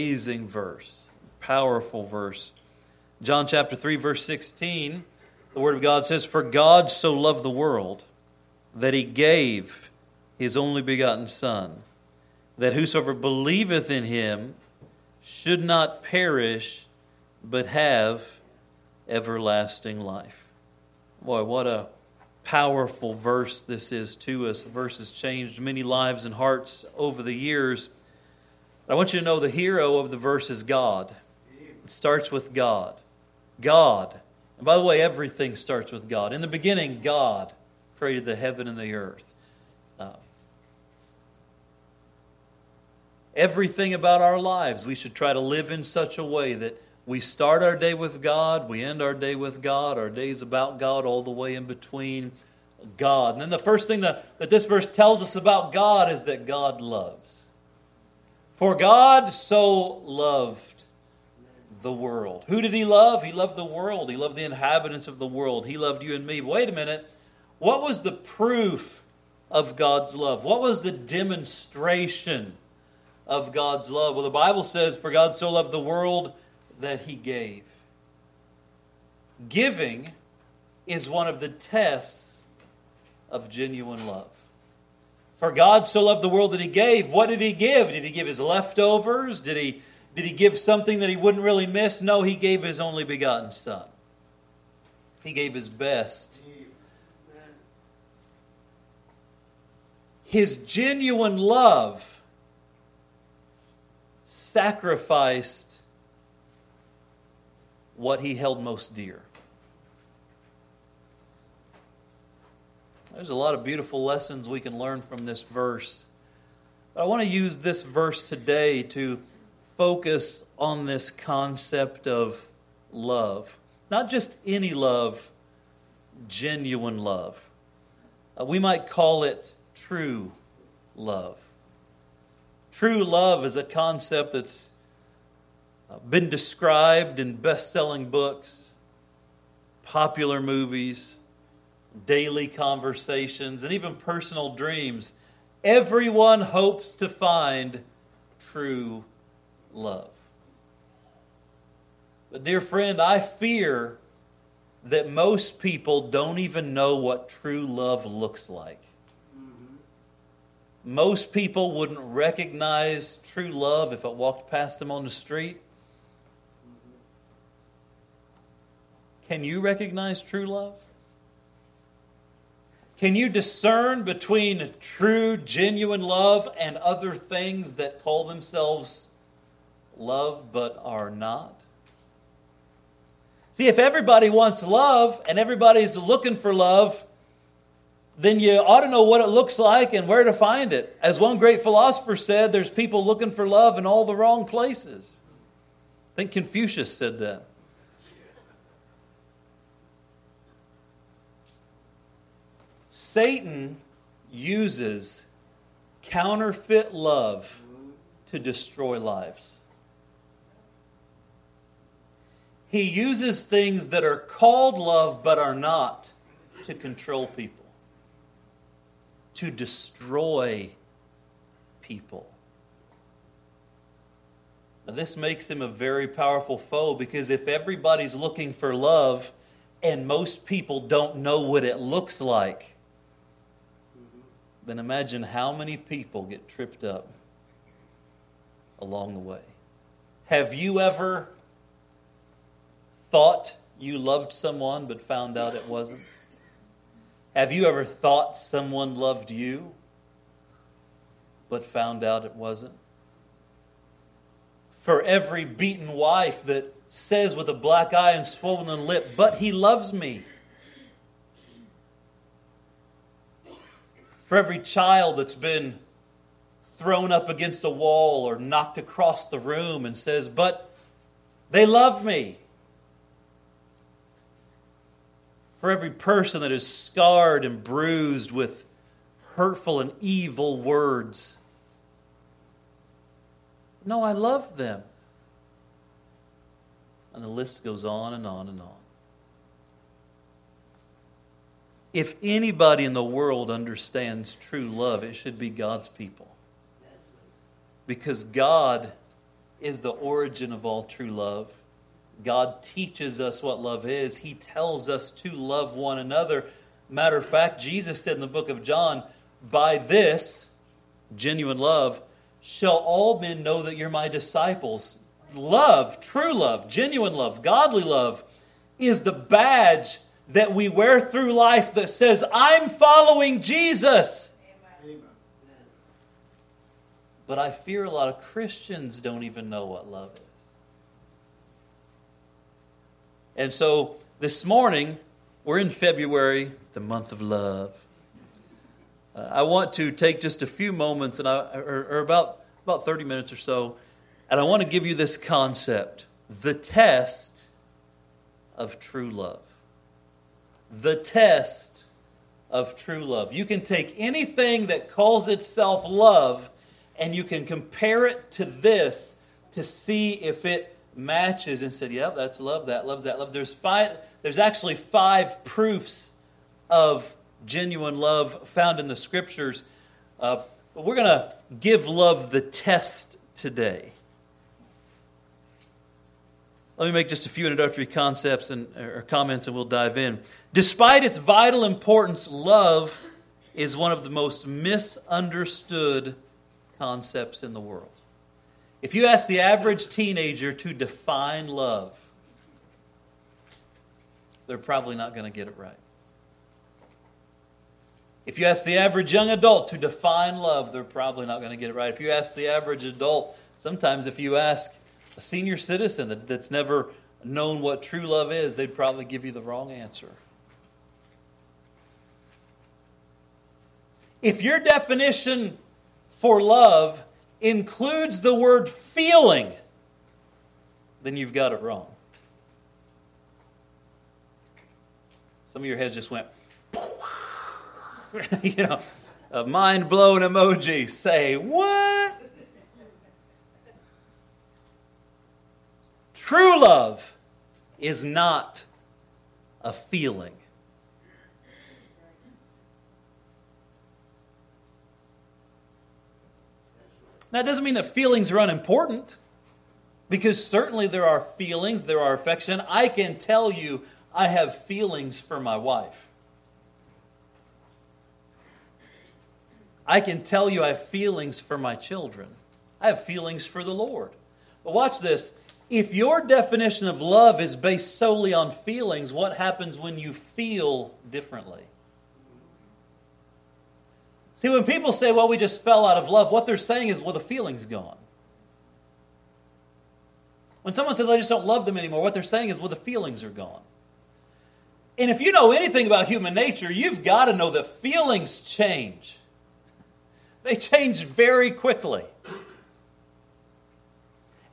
Amazing verse, powerful verse. John chapter 3, verse 16, the Word of God says, "For God so loved the world that He gave His only begotten Son, that whosoever believeth in Him should not perish, but have everlasting life." Boy, what a powerful verse this is to us. The verse has changed many lives and hearts over the years. I want you to know the hero of the verse is God. It starts with God. God. And by the way, everything starts with God. In the beginning, God created the heaven and the earth. Everything about our lives, we should try to live in such a way that we start our day with God, we end our day with God, our day's about God, all the way in between God. And then the first thing that this verse tells us about God is that God loves. For God so loved the world. Who did He love? He loved the world. He loved the inhabitants of the world. He loved you and me. But wait a minute. What was the proof of God's love? What was the demonstration of God's love? Well, the Bible says, "For God so loved the world that He gave." Giving is one of the tests of genuine love. For God so loved the world that He gave. What did He give? Did He give His leftovers? Did He give something that He wouldn't really miss? No, He gave His only begotten Son. He gave His best. His genuine love sacrificed what He held most dear. There's a lot of beautiful lessons we can learn from this verse. But I want to use this verse today to focus on this concept of love. Not just any love, genuine love. We might call it true love. True love is a concept that's been described in best-selling books, popular movies, daily conversations, and even personal dreams. Everyone hopes to find true love. But dear friend, I fear that most people don't even know what true love looks like. Most people wouldn't recognize true love if it walked past them on the street. Can you recognize true love? Can you discern between true, genuine love and other things that call themselves love but are not? See, if everybody wants love and everybody's looking for love, then you ought to know what it looks like and where to find it. As one great philosopher said, there's people looking for love in all the wrong places. I think Confucius said that. Satan uses counterfeit love to destroy lives. He uses things that are called love but are not to control people, to destroy people. Now, this makes him a very powerful foe, because if everybody's looking for love and most people don't know what it looks like, then imagine how many people get tripped up along the way. Have you ever thought you loved someone but found out it wasn't? Have you ever thought someone loved you but found out it wasn't? For every beaten wife that says with a black eye and swollen lip, "But he loves me," for every child that's been thrown up against a wall or knocked across the room and says, "But they love me," for every person that is scarred and bruised with hurtful and evil words, "No, I love them." And the list goes on and on and on. If anybody in the world understands true love, it should be God's people. Because God is the origin of all true love. God teaches us what love is. He tells us to love one another. Matter of fact, Jesus said in the book of John, by this, genuine love, shall all men know that you're my disciples. Love, true love, genuine love, godly love is the badge that we wear through life that says, I'm following Jesus. Amen. But I fear a lot of Christians don't even know what love is. And so this morning, we're in February, the month of love. I want to take just a few moments, about 30 minutes or so, and I want to give you this concept, the test of true love. The test of true love. You can take anything that calls itself love, and you can compare it to this to see if it matches and said, yep, that's love, that loves that love. There's actually 5 proofs of genuine love found in the Scriptures. But we're going to give love the test today. Let me make just a few introductory comments and we'll dive in. Despite its vital importance, love is one of the most misunderstood concepts in the world. If you ask the average teenager to define love, they're probably not going to get it right. If you ask the average young adult to define love, they're probably not going to get it right. If you ask the average adult, sometimes if you ask a senior citizen that's never known what true love is, they'd probably give you the wrong answer. If your definition for love includes the word feeling, then you've got it wrong. Some of your heads just went, a mind-blown emoji. Say, what? True love is not a feeling. Now, it doesn't mean that feelings are unimportant, because certainly there are feelings, there are affection. I can tell you I have feelings for my wife. I can tell you I have feelings for my children. I have feelings for the Lord. But watch this. If your definition of love is based solely on feelings, what happens when you feel differently? See, when people say, well, we just fell out of love, what they're saying is, well, the feeling's gone. When someone says, I just don't love them anymore, what they're saying is, well, the feelings are gone. And if you know anything about human nature, you've got to know that feelings change. They change very quickly.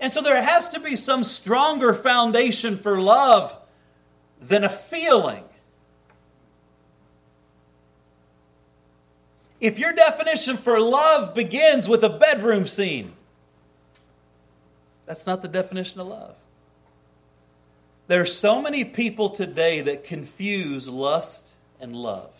And so there has to be some stronger foundation for love than a feeling. If your definition for love begins with a bedroom scene, that's not the definition of love. There are so many people today that confuse lust and love.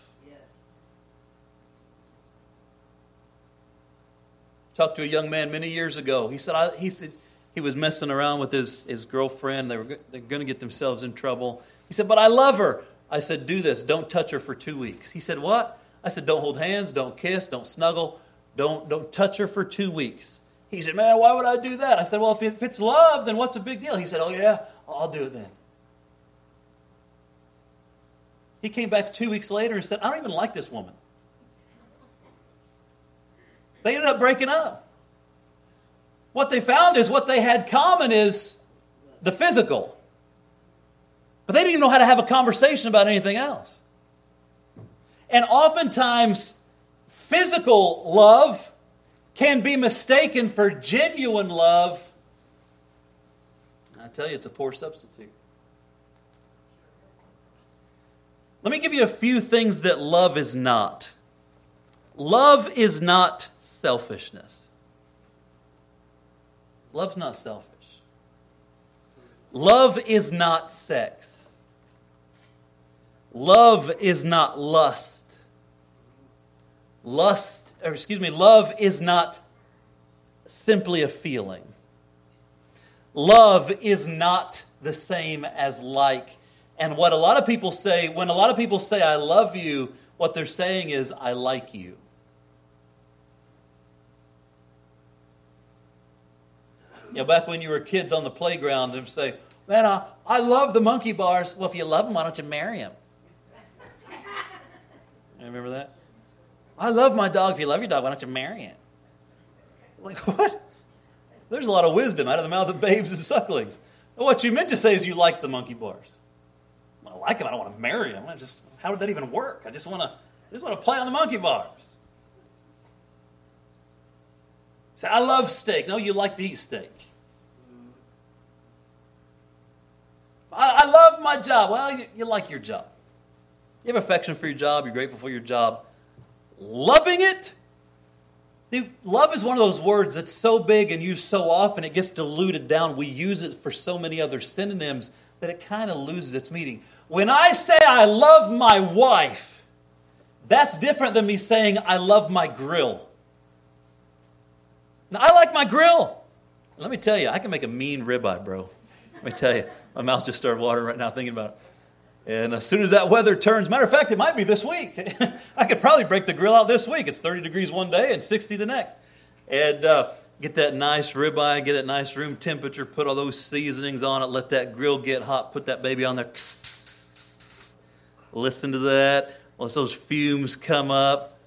Talked to a young man many years ago. He said he was messing around with his girlfriend. They're going to get themselves in trouble. He said, but I love her. I said, do this. Don't touch her for 2 weeks. He said, what? I said, don't hold hands, don't kiss, don't snuggle, don't touch her for 2 weeks. He said, man, why would I do that? I said, well, if it's love, then what's the big deal? He said, oh yeah, I'll do it then. He came back 2 weeks later and said, I don't even like this woman. They ended up breaking up. What they found is what they had common is the physical. But they didn't even know how to have a conversation about anything else. And oftentimes, physical love can be mistaken for genuine love. I tell you, it's a poor substitute. Let me give you a few things that love is not. Love is not selfishness. Love's not selfish. Love is not sex. Love is not lust. Love is not simply a feeling. Love is not the same as like. And what a lot of people say, when a lot of people say, I love you, what they're saying is, I like you. You know, back when you were kids on the playground, they'd say, man, I love the monkey bars. Well, if you love them, why don't you marry them? You remember that? I love my dog. If you love your dog, why don't you marry it? Like, what? There's a lot of wisdom out of the mouth of babes and sucklings. What you meant to say is you like the monkey bars. I like him. I don't want to marry him. How would that even work? I just want to play on the monkey bars. Say, I love steak. No, you like to eat steak. I love my job. Well, you like your job. You have affection for your job. You're grateful for your job. Loving it. See, love is one of those words that's so big and used so often, it gets diluted down. We use it for so many other synonyms that it kind of loses its meaning. When I say I love my wife, that's different than me saying I love my grill. Now, I like my grill. Let me tell you, I can make a mean ribeye, bro. Let me tell you, my mouth just started watering right now thinking about it. And as soon as that weather turns, matter of fact, it might be this week. I could probably break the grill out this week. It's 30 degrees one day and 60 the next. And get that nice ribeye, get it nice room temperature, put all those seasonings on it, let that grill get hot, put that baby on there. Listen to that. Let those fumes come up.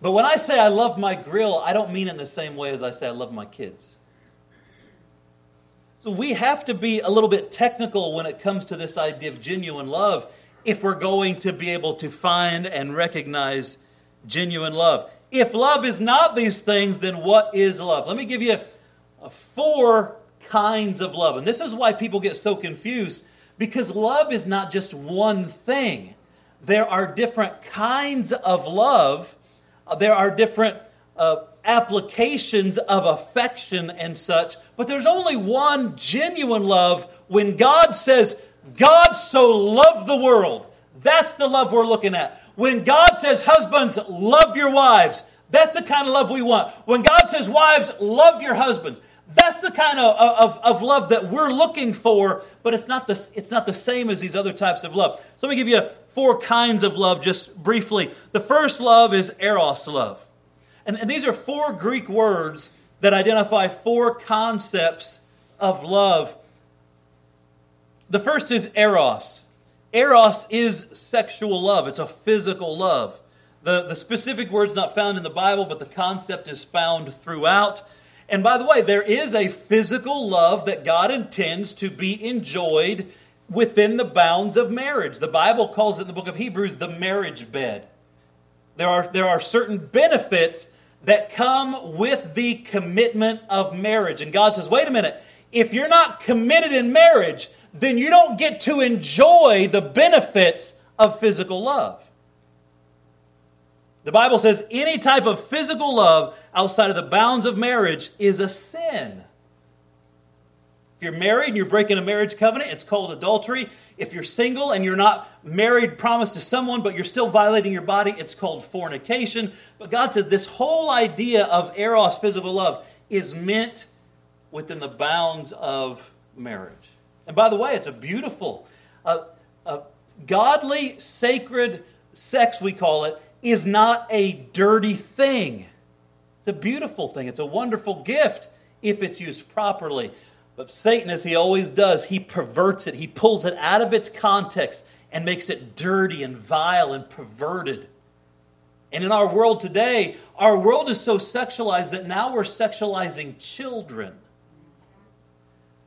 But when I say I love my grill, I don't mean it in the same way as I say I love my kids. So we have to be a little bit technical when it comes to this idea of genuine love if we're going to be able to find and recognize genuine love. If love is not these things, then what is love? Let me give you 4 kinds of love. And this is why people get so confused, because love is not just one thing. There are different kinds of love. There are different applications of affection and such, but there's only one genuine love when God says, God so loved the world. That's the love we're looking at. When God says, husbands, love your wives, that's the kind of love we want. When God says, wives, love your husbands, that's the kind of love that we're looking for, but it's not the same as these other types of love. So let me give you 4 kinds of love just briefly. The first love is eros love. And these are 4 Greek words that identify 4 concepts of love. The first is eros. Eros is sexual love. It's a physical love. The specific word's not found in the Bible, but the concept is found throughout. And by the way, there is a physical love that God intends to be enjoyed within the bounds of marriage. The Bible calls it in the book of Hebrews the marriage bed. There are certain benefits that come with the commitment of marriage. And God says, wait a minute, if you're not committed in marriage, then you don't get to enjoy the benefits of physical love. The Bible says any type of physical love outside of the bounds of marriage is a sin. If you're married and you're breaking a marriage covenant, it's called adultery. If you're single and you're not married, promised to someone, but you're still violating your body, it's called fornication. But God says this whole idea of eros, physical love, is meant within the bounds of marriage. And by the way, it's a beautiful, godly, sacred sex, we call it, is not a dirty thing. It's a beautiful thing. It's a wonderful gift if it's used properly. But Satan, as he always does, he perverts it. He pulls it out of its context and makes it dirty and vile and perverted. And in our world today, our world is so sexualized that now we're sexualizing children.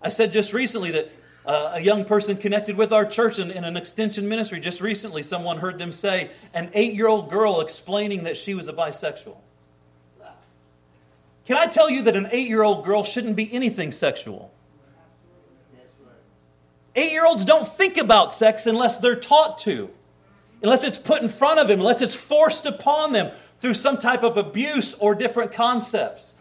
I said just recently that a young person connected with our church in an extension ministry, just recently someone heard them say, an 8-year-old girl explaining that she was a bisexual. Can I tell you that an 8-year-old girl shouldn't be anything sexual? 8-year-olds don't think about sex unless they're taught to, unless it's put in front of them, unless it's forced upon them through some type of abuse or different concepts.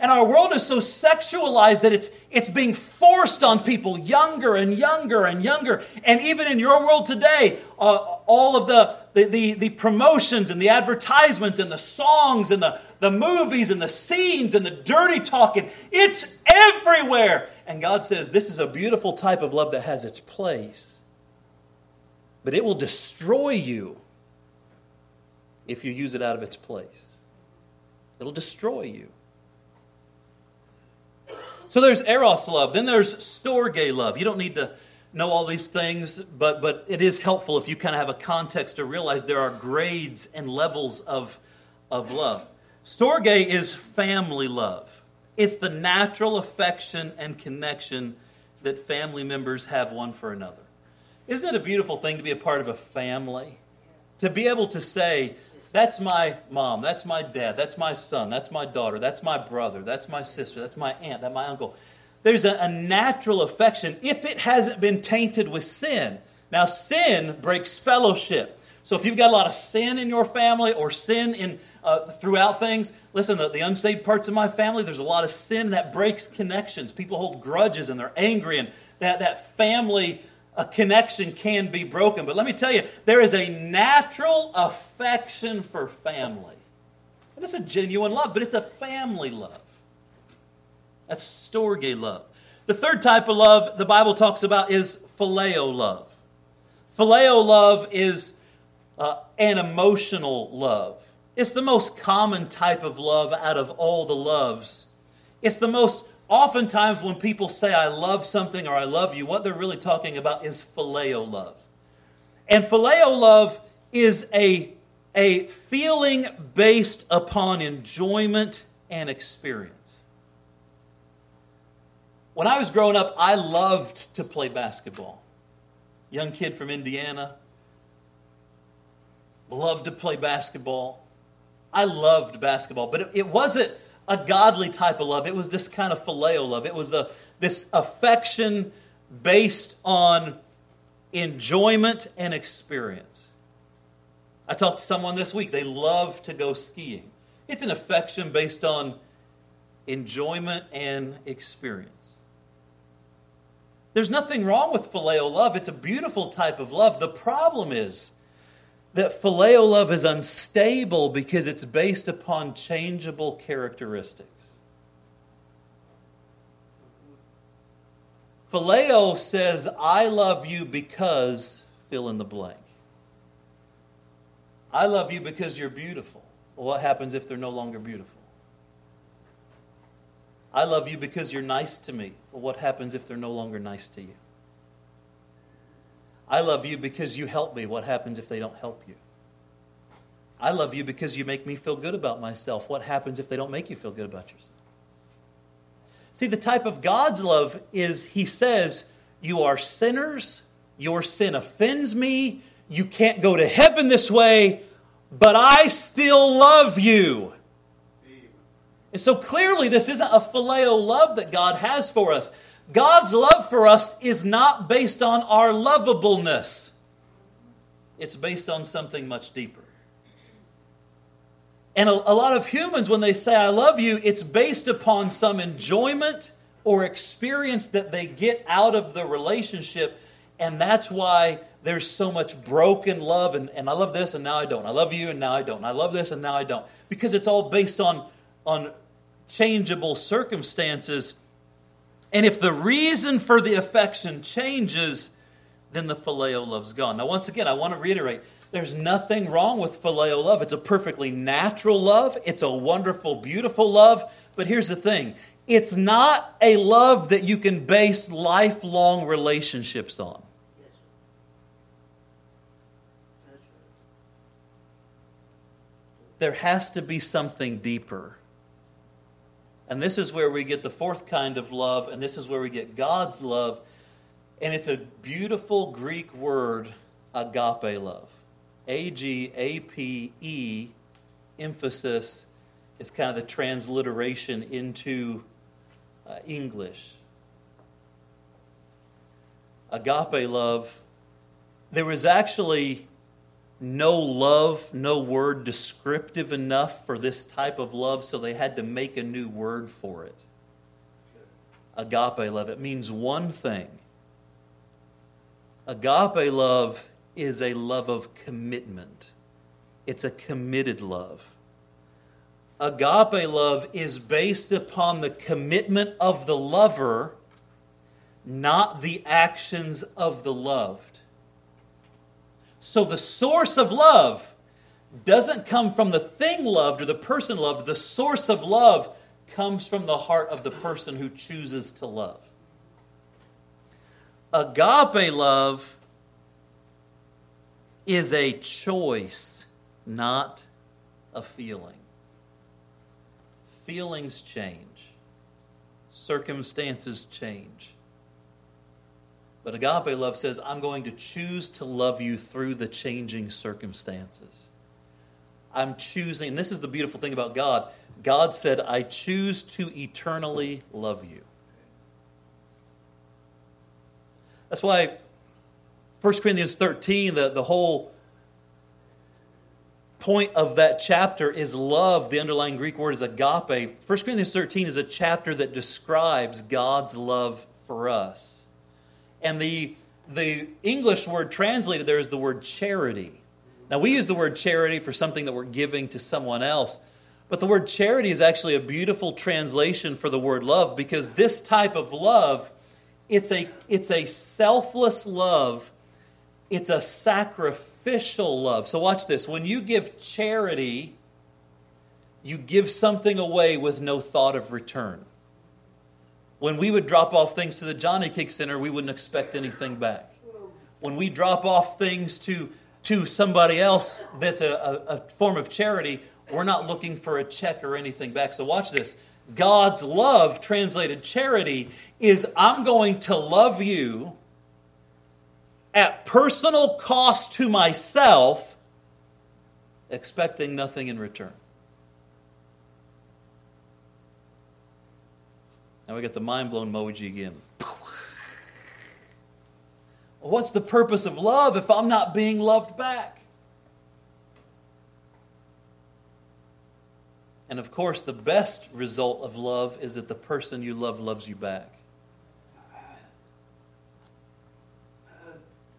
And our world is so sexualized that it's being forced on people younger and younger and younger. And even in your world today, all of the promotions and the advertisements and the songs and the movies and the scenes and the dirty talking, it's everywhere. And God says this is a beautiful type of love that has its place. But it will destroy you if you use it out of its place. It'll destroy you. So there's eros love. Then there's storge love. You don't need to know all these things, but it is helpful if you kind of have a context to realize there are grades and levels of love. Storge is family love. It's the natural affection and connection that family members have one for another. Isn't it a beautiful thing to be a part of a family? To be able to say, that's my mom, that's my dad, that's my son, that's my daughter, that's my brother, that's my sister, that's my aunt, that's my uncle. There's a natural affection if it hasn't been tainted with sin. Now, sin breaks fellowship. So if you've got a lot of sin in your family or sin in throughout things, listen, the unsaved parts of my family, there's a lot of sin that breaks connections. People hold grudges and they're angry, and that family a connection can be broken. But let me tell you, there is a natural affection for family. And it's a genuine love, but it's a family love. That's storge love. The third type of love the Bible talks about is phileo love. Phileo love is an emotional love. It's the most common type of love out of all the loves. It's the most oftentimes when people say, I love something or I love you, what they're really talking about is phileo love. And phileo love is a feeling based upon enjoyment and experience. When I was growing up, I loved to play basketball. Young kid from Indiana, loved to play basketball. I loved basketball, but it wasn't a godly type of love. It was this kind of phileo love. It was this affection based on enjoyment and experience. I talked to someone this week. They love to go skiing. It's an affection based on enjoyment and experience. There's nothing wrong with phileo love. It's a beautiful type of love. The problem is that phileo love is unstable because it's based upon changeable characteristics. Phileo says, I love you because fill in the blank. I love you because you're beautiful. Well, what happens if they're no longer beautiful? I love you because you're nice to me. Well, what happens if they're no longer nice to you? I love you because you help me. What happens if they don't help you? I love you because you make me feel good about myself. What happens if they don't make you feel good about yourself? See, the type of God's love is, He says, you are sinners, your sin offends me, you can't go to heaven this way, but I still love you. And so clearly this isn't a phileo love that God has for us. God's love for us is not based on our lovableness. It's based on something much deeper. And a lot of humans, when they say, I love you, it's based upon some enjoyment or experience that they get out of the relationship. And that's why there's so much broken love. And I love this and now I don't. I love you and now I don't. I love this and now I don't. Because it's all based on changeable circumstances. And if the reason for the affection changes, then the phileo love's gone. Now, once again, I want to reiterate, there's nothing wrong with phileo love. It's a perfectly natural love. It's a wonderful, beautiful love. But here's the thing. It's not a love that you can base lifelong relationships on. There has to be something deeper. And this is where we get the fourth kind of love, and this is where we get God's love. And it's a beautiful Greek word, agape love. A-G-A-P-E, emphasis, is kind of the transliteration into English. Agape love. There was actually no love, no word descriptive enough for this type of love, so they had to make a new word for it. Agape love. It means one thing. Agape love is a love of commitment. It's a committed love. Agape love is based upon the commitment of the lover, not the actions of the loved. So the source of love doesn't come from the thing loved or the person loved. The source of love comes from the heart of the person who chooses to love. Agape love is a choice, not a feeling. Feelings change. Circumstances change. But agape love says, I'm going to choose to love you through the changing circumstances. I'm choosing, and this is the beautiful thing about God. God said, I choose to eternally love you. That's why 1 Corinthians 13, the whole point of that chapter is love. The underlying Greek word is agape. 1 Corinthians 13 is a chapter that describes God's love for us. And the English word translated there is the word charity. Now, we use the word charity for something that we're giving to someone else. But the word charity is actually a beautiful translation for the word love, because this type of love, it's a selfless love. It's a sacrificial love. So watch this. When you give charity, you give something away with no thought of return. When we would drop off things to the Johnny Cake Center, we wouldn't expect anything back. When we drop off things to somebody else that's a form of charity, we're not looking for a check or anything back. So watch this. God's love, translated charity, is I'm going to love you at personal cost to myself, expecting nothing in return. Now we got the mind-blown emoji again. What's the purpose of love if I'm not being loved back? And of course, the best result of love is that the person you love loves you back.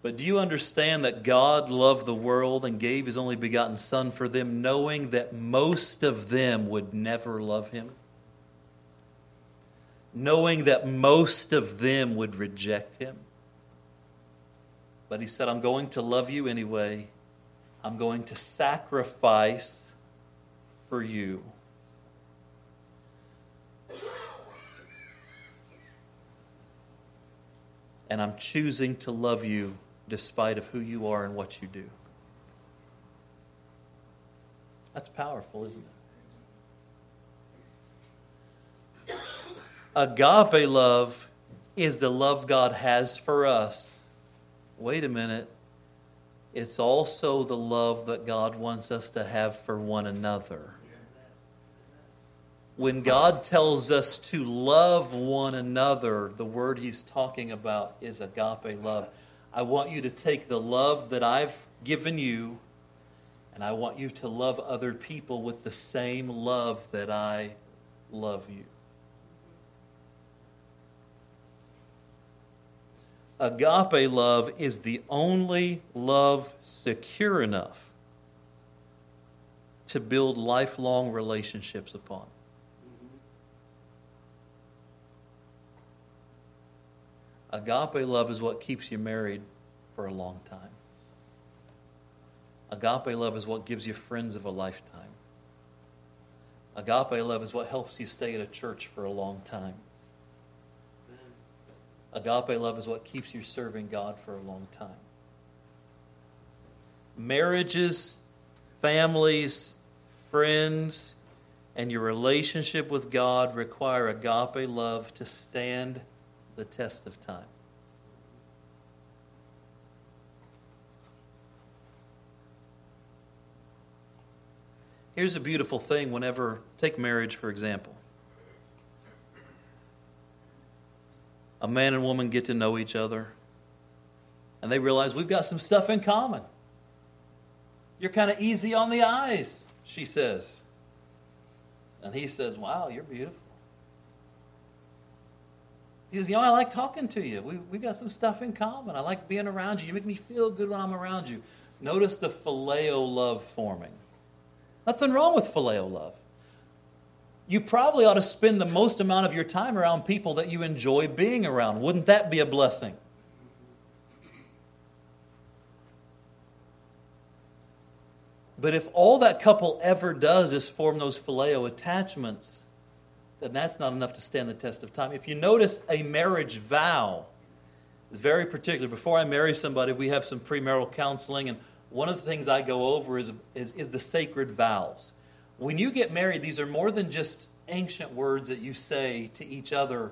But do you understand that God loved the world and gave His only begotten Son for them, knowing that most of them would never love Him? Knowing that most of them would reject Him? But He said, I'm going to love you anyway. I'm going to sacrifice for you. And I'm choosing to love you despite of who you are and what you do. That's powerful, isn't it? Agape love is the love God has for us. Wait a minute. It's also the love that God wants us to have for one another. When God tells us to love one another, the word He's talking about is agape love. I want you to take the love that I've given you, and I want you to love other people with the same love that I love you. Agape love is the only love secure enough to build lifelong relationships upon. Agape love is what keeps you married for a long time. Agape love is what gives you friends of a lifetime. Agape love is what helps you stay at a church for a long time. Agape love is what keeps you serving God for a long time. Marriages, families, friends, and your relationship with God require agape love to stand the test of time. Here's a beautiful thing whenever, take marriage for example. A man and woman get to know each other and they realize we've got some stuff in common. You're kind of easy on the eyes, she says. And he says, wow, you're beautiful. He says, you know, I like talking to you. We've got some stuff in common. I like being around you. You make me feel good when I'm around you. Notice the phileo love forming. Nothing wrong with phileo love. You probably ought to spend the most amount of your time around people that you enjoy being around. Wouldn't that be a blessing? But if all that couple ever does is form those phileo attachments, then that's not enough to stand the test of time. If you notice, a marriage vow is very particular. Before I marry somebody, we have some premarital counseling, and one of the things I go over is the sacred vows. When you get married, these are more than just ancient words that you say to each other.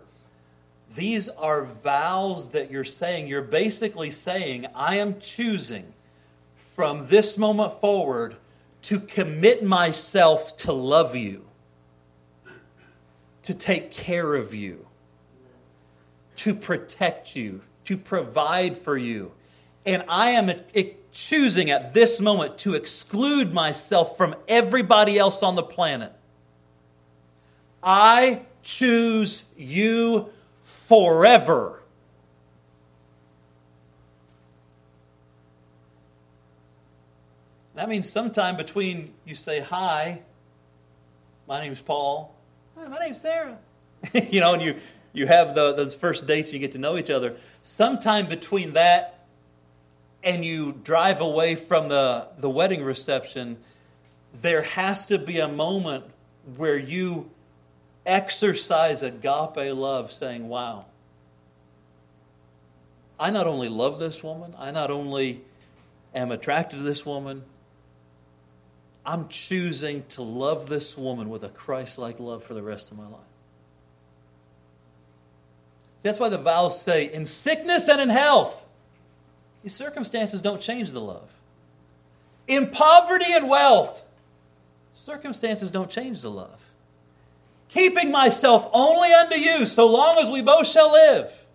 These are vows that you're saying. You're basically saying, I am choosing from this moment forward to commit myself to love you, to take care of you, to protect you, to provide for you. And I am choosing at this moment to exclude myself from everybody else on the planet. I choose you forever. That means sometime between you say, hi, my name's Paul. Hi, my name's Sarah. You know, and you have those first dates and you get to know each other. Sometime between that and you drive away from the wedding reception, there has to be a moment where you exercise agape love, saying, wow, I not only love this woman, I not only am attracted to this woman, I'm choosing to love this woman with a Christ-like love for the rest of my life. That's why the vows say, in sickness and in health, these circumstances don't change the love. In poverty and wealth, circumstances don't change the love. Keeping myself only unto you, so long as we both shall live.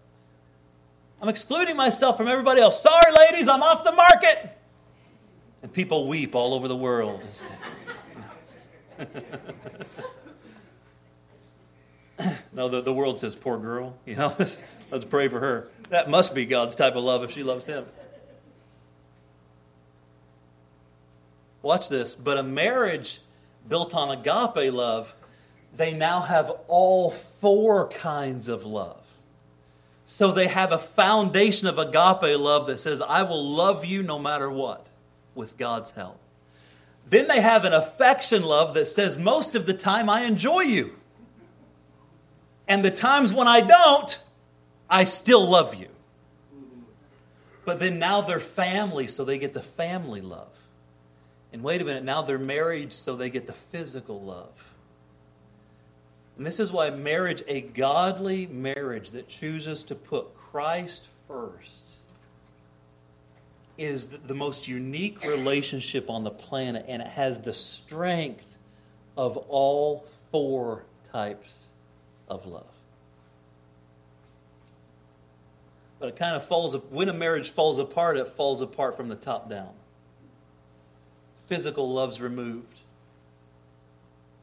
I'm excluding myself from everybody else. Sorry, ladies, I'm off the market. And people weep all over the world. No, the world says, poor girl. You know, let's pray for her. That must be God's type of love if she loves him. Watch this. But a marriage built on agape love, they now have all four kinds of love. So they have a foundation of agape love that says, I will love you no matter what, with God's help. Then they have an affection love that says, most of the time I enjoy you. And the times when I don't, I still love you. But then now they're family, so they get the family love. And wait a minute, now they're married, so they get the physical love. And this is why marriage, a godly marriage that chooses to put Christ first, is the most unique relationship on the planet, and it has the strength of all four types of love. But it kind of when a marriage falls apart, it falls apart from the top down. Physical love's removed.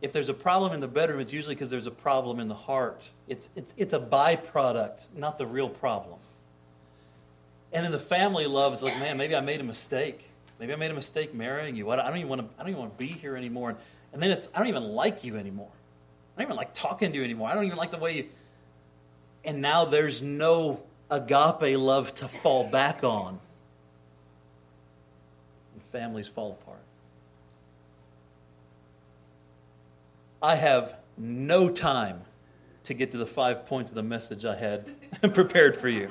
If there's a problem in the bedroom, it's usually because there's a problem in the heart. It's a byproduct, not the real problem. And then the family love is like, man, maybe I made a mistake. Maybe I made a mistake marrying you. I don't even want to be here anymore. And then it's, I don't even like you anymore. I don't even like talking to you anymore. I don't even like the way you. And now there's no agape love to fall back on. And families fall apart. I have no time to get to the 5 points of the message I had prepared for you.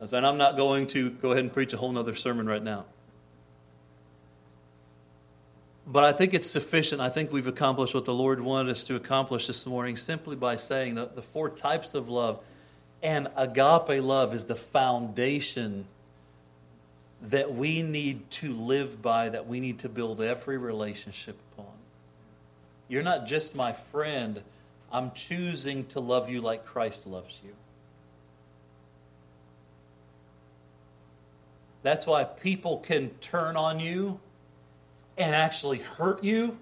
And I'm not going to go ahead and preach a whole other sermon right now. But I think it's sufficient. I think we've accomplished what the Lord wanted us to accomplish this morning simply by saying that the four types of love and agape love is the foundation that we need to live by, that we need to build every relationship upon. You're not just my friend. I'm choosing to love you like Christ loves you. That's why people can turn on you and actually hurt you,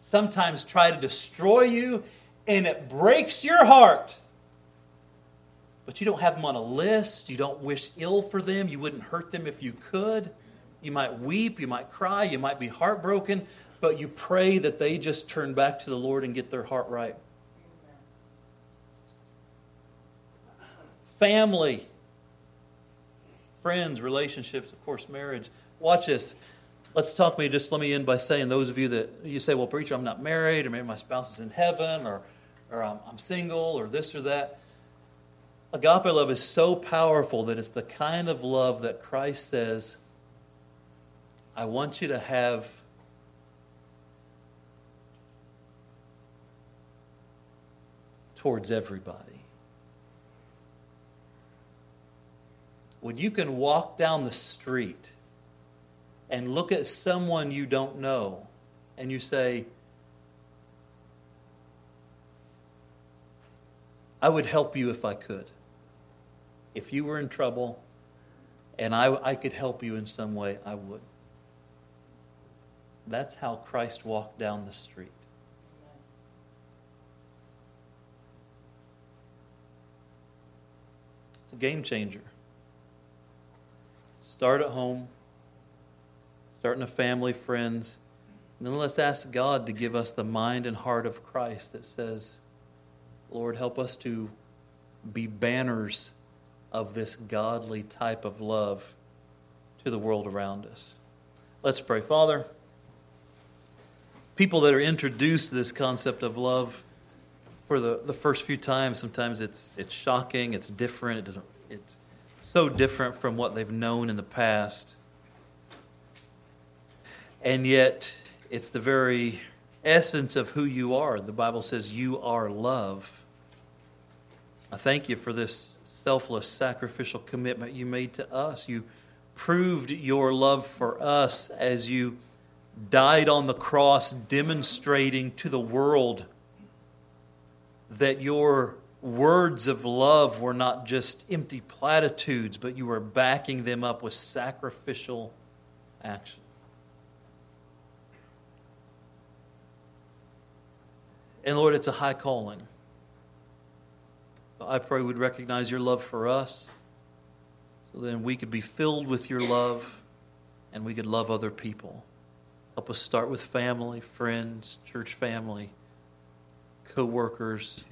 sometimes try to destroy you, and it breaks your heart. But you don't have them on a list. You don't wish ill for them. You wouldn't hurt them if you could. You might weep. You might cry. You might be heartbroken. But you pray that they just turn back to the Lord and get their heart right. Family, friends, relationships, of course, marriage. Watch this. Let me end by saying, those of you that you say, well, preacher, I'm not married, or maybe my spouse is in heaven, or I'm single, or this or that. Agape love is so powerful that it's the kind of love that Christ says, I want you to have towards everybody. When you can walk down the street and look at someone you don't know and you say, I would help you if I could. If you were in trouble and I could help you in some way, I would. That's how Christ walked down the street. It's a game changer. Start at home, start in a family, friends, and then let's ask God to give us the mind and heart of Christ that says, Lord, help us to be banners of this godly type of love to the world around us. Let's pray. Father, people that are introduced to this concept of love for the first few times, sometimes it's shocking, it's different, it's so different from what they've known in the past. And yet, it's the very essence of who you are. The Bible says you are love. I thank you for this selfless, sacrificial commitment you made to us. You proved your love for us as you died on the cross, demonstrating to the world that your words of love were not just empty platitudes, but you were backing them up with sacrificial action. And Lord, it's a high calling. I pray we'd recognize your love for us, so then we could be filled with your love and we could love other people. Help us start with family, friends, church family, co-workers,